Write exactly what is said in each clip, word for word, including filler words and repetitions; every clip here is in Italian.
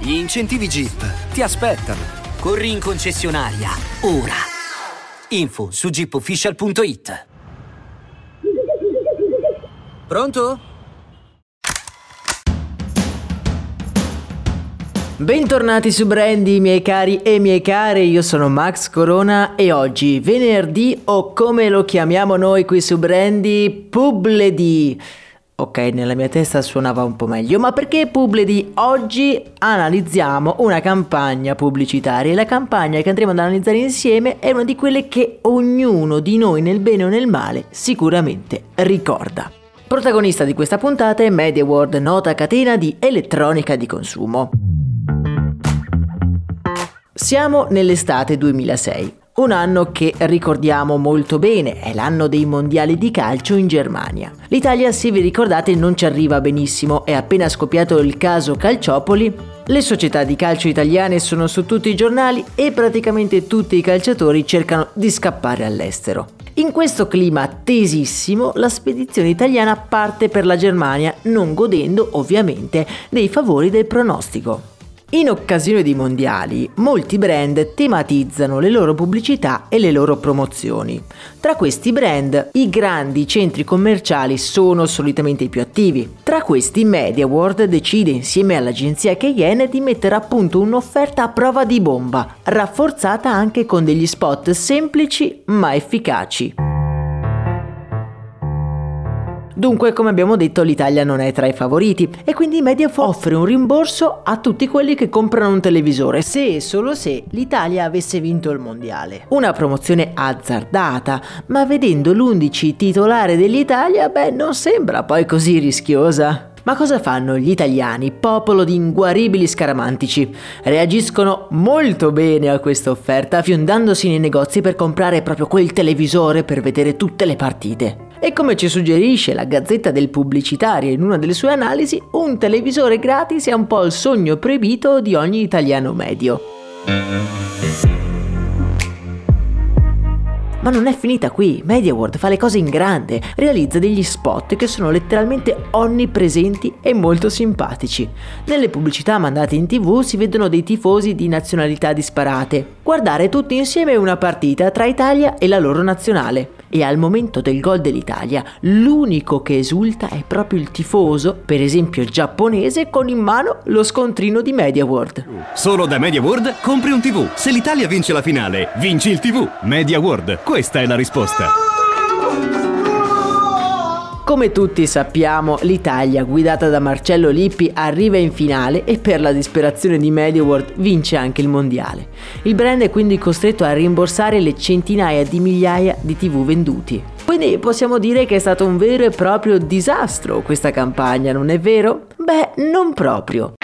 Gli incentivi Jeep ti aspettano. Corri in concessionaria, ora. Info su jeep official punto it. Pronto? Bentornati su Brandy, miei cari e miei care, io sono Max Corona e oggi, venerdì, o come lo chiamiamo noi qui su Brandy, Publidì. Ok, nella mia testa suonava un po' meglio, ma perché Publidì? Oggi analizziamo una campagna pubblicitaria e la campagna che andremo ad analizzare insieme è una di quelle che ognuno di noi, nel bene o nel male, sicuramente ricorda. Protagonista di questa puntata è Mediaword, nota catena di elettronica di consumo. Siamo nell'estate duemilasei, un anno che ricordiamo molto bene, è l'anno dei mondiali di calcio in Germania. L'Italia, se vi ricordate, non ci arriva benissimo, è appena scoppiato il caso Calciopoli, le società di calcio italiane sono su tutti i giornali e praticamente tutti i calciatori cercano di scappare all'estero. In questo clima tesissimo, la spedizione italiana parte per la Germania, non godendo ovviamente dei favori del pronostico. In occasione dei mondiali, molti brand tematizzano le loro pubblicità e le loro promozioni. Tra questi brand, i grandi centri commerciali sono solitamente i più attivi. Tra questi, Mediaword decide insieme all'agenzia Keyen di mettere a punto un'offerta a prova di bomba, rafforzata anche con degli spot semplici ma efficaci. Dunque, come abbiamo detto, l'Italia non è tra i favoriti e quindi Mediaword offre un rimborso a tutti quelli che comprano un televisore se e solo se l'Italia avesse vinto il mondiale. Una promozione azzardata, ma vedendo l'undici titolare dell'Italia, beh, non sembra poi così rischiosa. Ma cosa fanno gli italiani, popolo di inguaribili scaramantici? Reagiscono molto bene a questa offerta, fiondandosi nei negozi per comprare proprio quel televisore per vedere tutte le partite. E come ci suggerisce la Gazzetta del Pubblicitario in una delle sue analisi, un televisore gratis è un po' il sogno proibito di ogni italiano medio. Ma non è finita qui, Mediaword fa le cose in grande, realizza degli spot che sono letteralmente onnipresenti e molto simpatici. Nelle pubblicità mandate in tv si vedono dei tifosi di nazionalità disparate guardare tutti insieme una partita tra Italia e la loro nazionale. E al momento del gol dell'Italia, l'unico che esulta è proprio il tifoso, per esempio giapponese, con in mano lo scontrino di Mediaword. Solo da Mediaword compri un tivù. Se l'Italia vince la finale, vinci il tivù. Mediaword, questa è la risposta. Come tutti sappiamo, l'Italia, guidata da Marcello Lippi, arriva in finale e per la disperazione di Mediaword vince anche il mondiale. Il brand è quindi costretto a rimborsare le centinaia di migliaia di tivù venduti. Quindi possiamo dire che è stato un vero e proprio disastro questa campagna, non è vero? Beh, non proprio.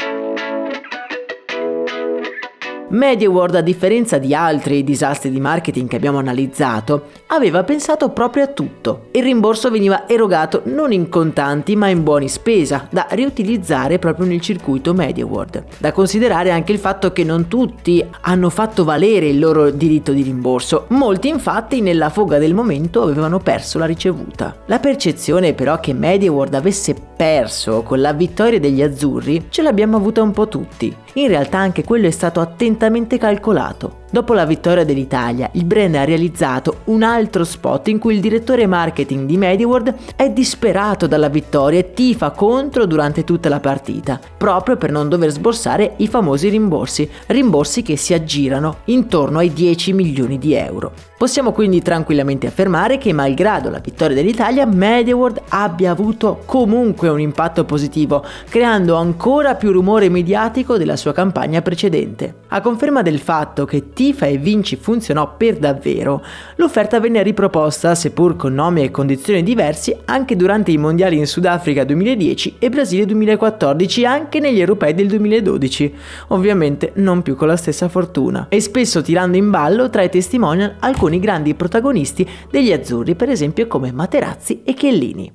Mediaword, a differenza di altri disastri di marketing che abbiamo analizzato, aveva pensato proprio a tutto. Il rimborso veniva erogato non in contanti ma in buoni spesa, da riutilizzare proprio nel circuito Mediaword. Da considerare anche il fatto che non tutti hanno fatto valere il loro diritto di rimborso, molti infatti nella foga del momento avevano perso la ricevuta. La percezione però che Mediaword avesse perso con la vittoria degli azzurri ce l'abbiamo avuta un po' tutti. In realtà anche quello è stato attentamente calcolato. Dopo la vittoria dell'Italia, il brand ha realizzato un altro spot in cui il direttore marketing di Mediaword è disperato dalla vittoria e tifa contro durante tutta la partita, proprio per non dover sborsare i famosi rimborsi, rimborsi che si aggirano intorno ai dieci milioni di euro. Possiamo quindi tranquillamente affermare che, malgrado la vittoria dell'Italia, Mediaword abbia avuto comunque un impatto positivo, creando ancora più rumore mediatico della sua campagna precedente. A conferma del fatto che Tifa e Vinci funzionò per davvero, l'offerta venne riproposta, seppur con nomi e condizioni diversi, anche durante i mondiali in Sudafrica duemiladieci e Brasile duemilaquattordici, anche negli europei del duemiladodici, ovviamente non più con la stessa fortuna, e spesso tirando in ballo tra i testimonial alcuni grandi protagonisti degli azzurri, per esempio come Materazzi e Chiellini.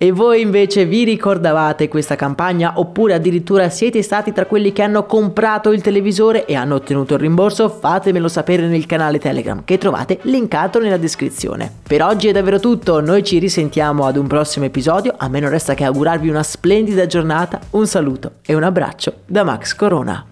E voi invece vi ricordavate questa campagna, oppure addirittura siete stati tra quelli che hanno comprato il televisore e hanno ottenuto il rimborso? Fatemelo sapere nel canale Telegram che trovate linkato nella descrizione. Per oggi è davvero tutto, noi ci risentiamo ad un prossimo episodio, a me non resta che augurarvi una splendida giornata, un saluto e un abbraccio da Max Corona.